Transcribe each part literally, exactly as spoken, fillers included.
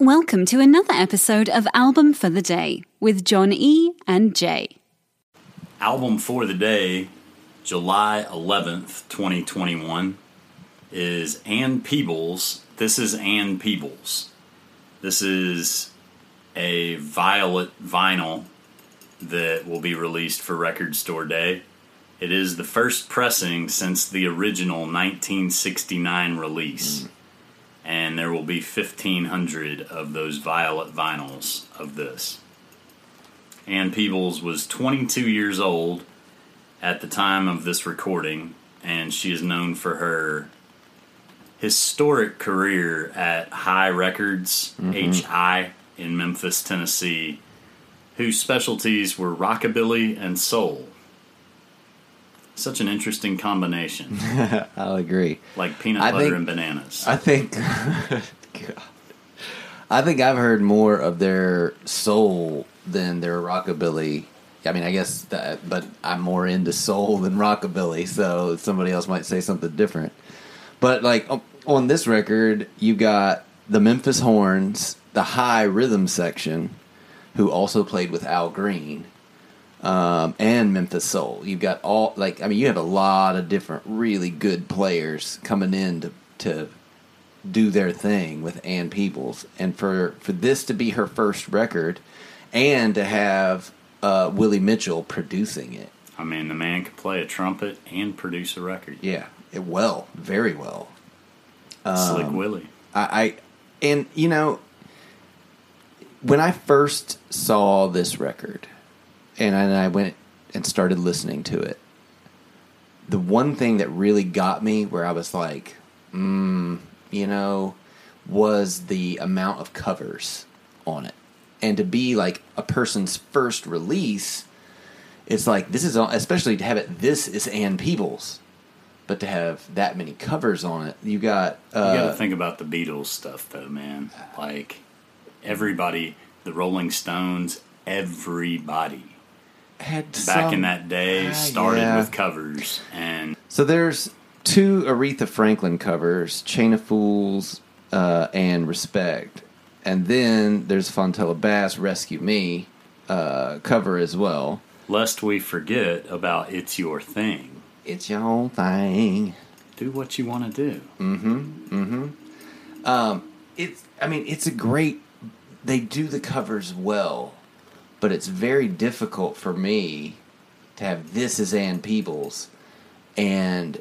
Welcome to another episode of Album for the Day with John E. and Jay. Album for the Day, July eleventh, twenty twenty-one, is Ann Peebles. This is Ann Peebles. This is a violet vinyl that will be released for Record Store Day. It is the first pressing since the original nineteen sixty-nine release. Mm. And there will be fifteen hundred of those violet vinyls of this. Ann Peebles was twenty-two years old at the time of this recording, and she is known for her historic career at High Records, mm-hmm. H I, in Memphis, Tennessee, whose specialties were rockabilly and soul. Such an interesting combination. I'll agree. Like peanut I butter think, and bananas. I think God. I think I've heard more of their soul than their rockabilly. I mean, I guess that, but I'm more into soul than rockabilly, so somebody else might say something different. But like on this record, you got the Memphis Horns, the high rhythm section, who also played with Al Green. Um, and Memphis Soul. You've got all, like, I mean, you have a lot of different really good players coming in to, to do their thing with Ann Peebles. And for, for this to be her first record and to have uh, Willie Mitchell producing it. I mean, the man could play a trumpet and produce a record. Yeah, it well, very well. Um, Slick Willie. I, I, and, you know, when I first saw this record, and I went and started listening to it, the one thing that really got me where I was like, mm, you know, was the amount of covers on it. And to be like a person's first release, it's like, this is, especially to have it, this is Ann Peebles. But to have that many covers on it, you got... Uh, you got to think about the Beatles stuff, though, man. Like, everybody, the Rolling Stones, everybody... Had back some, in that day, started uh, yeah. with covers. And so there's two Aretha Franklin covers, Chain of Fools uh, and Respect. And then there's Fontella Bass, Rescue Me, uh, cover as well. Lest we forget about It's Your Thing. It's your thing. Do what you want to do. Mm-hmm, mm-hmm. Um, it's, I mean, it's a great... They do the covers well. But it's very difficult for me to have this is Ann Peebles and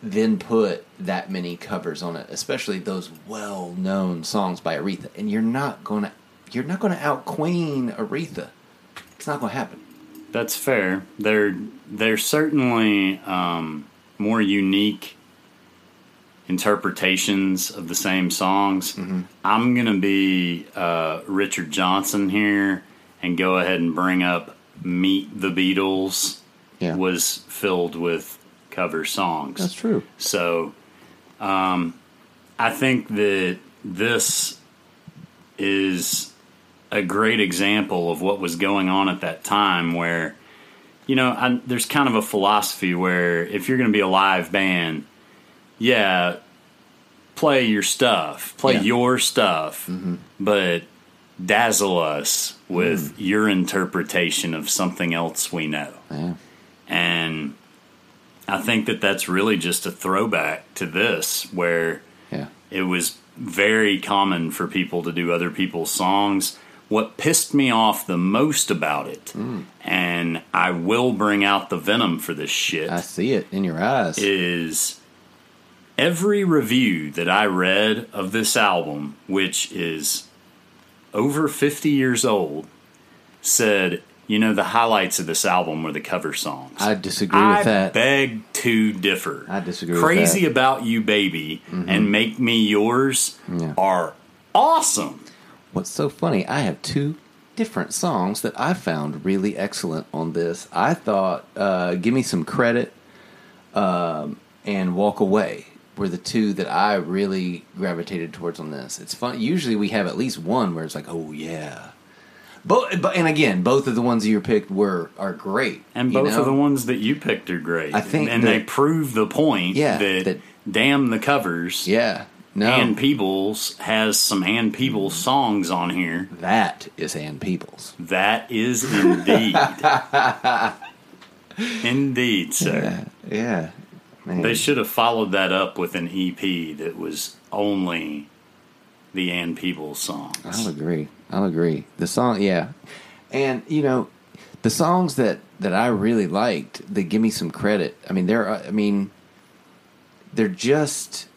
then put that many covers on it, especially those well-known songs by Aretha. And you're not gonna, you're not gonna out-queen Aretha. It's not gonna happen. That's fair. They're they're certainly um, more unique interpretations of the same songs. Mm-hmm. I'm gonna be uh, Richard Johnson here. And go ahead and bring up Meet the Beatles yeah. was filled with cover songs. That's true. So um, I think that this is a great example of what was going on at that time where, you know, I, there's kind of a philosophy where if you're going to be a live band, yeah, play your stuff, play yeah. your stuff, mm-hmm. but... dazzle us with mm. your interpretation of something else we know. Yeah. And I think that that's really just a throwback to this, where yeah. it was very common for people to do other people's songs. What pissed me off the most about it, mm. and I will bring out the venom for this shit. I see it in your eyes. Is every review that I read of this album, which is... over fifty years old, said, you know, the highlights of this album were the cover songs. I disagree I with that. I beg to differ. I disagree Crazy with that. Crazy About You, Baby, mm-hmm. and Make Me Yours yeah. are awesome. What's so funny, I have two different songs that I found really excellent on this. I thought uh, Give Me Some Credit um, and Walk Away were the two that I really gravitated towards on this. It's fun. Usually we have at least one where it's like, oh yeah. But, but and again, both of the ones you picked were are great. And both you know? of the ones that you picked are great. I think and that, they prove the point yeah, that, that damn the covers. Yeah. No. Ann Peebles has some Ann Peebles songs on here. That is Ann Peebles. That is indeed. Indeed, sir. Yeah. yeah. Man. They should have followed that up with an E P that was only the Ann Peebles songs. I'll agree. I'll agree. The song, yeah. And, you know, the songs that, that I really liked, they give me some credit. I mean, they're, I mean, they're just...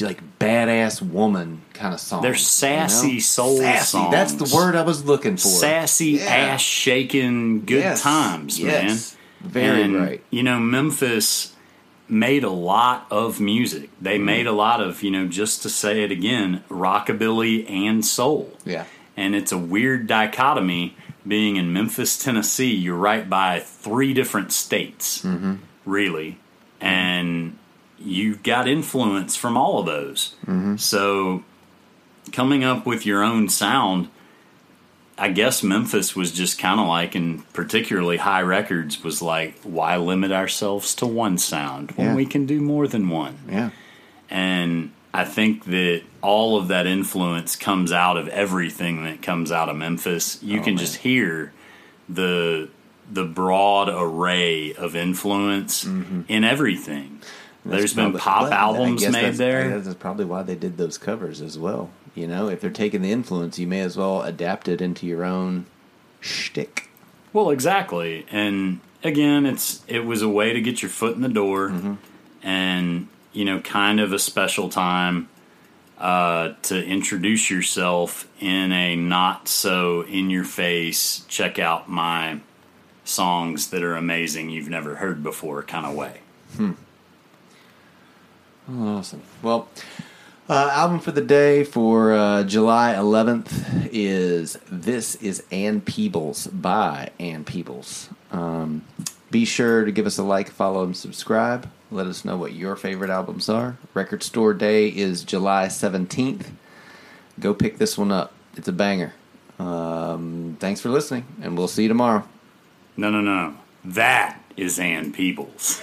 like badass woman kind of songs. They're sassy, you know? soul sassy. songs. That's the word I was looking for. Sassy, yeah. ass shaking, good yes. times, yes. man. Very and, right. You know, Memphis made a lot of music. They mm-hmm. made a lot of, you know, just to say it again, rockabilly and soul. Yeah. And it's a weird dichotomy being in Memphis, Tennessee. You're right by three different states, mm-hmm. really. And you've got influence from all of those. Mm-hmm. So coming up with your own sound, I guess Memphis was just kind of like, and particularly High Records was like, why limit ourselves to one sound when yeah. we can do more than one? Yeah. And I think that all of that influence comes out of everything that comes out of Memphis. You oh, can man. just hear the, the broad array of influence mm-hmm. in everything. There's been pop albums made there. That's probably why they did those covers as well. You know, if they're taking the influence, you may as well adapt it into your own shtick. Well, exactly. And again, it's it was a way to get your foot in the door, mm-hmm. and you know, kind of a special time uh, to introduce yourself in a not so in your face. Check out my songs that are amazing you've never heard before, kind of way. Hmm. Awesome. Well, uh, album for the day for uh, July eleventh is This Is Ann Peebles by Ann Peebles. Um, be sure to give us a like, follow, and subscribe. Let us know what your favorite albums are. Record Store Day is July seventeenth. Go pick this one up. It's a banger. Um, thanks for listening, and we'll see you tomorrow. No, no, no. That is Ann Peebles.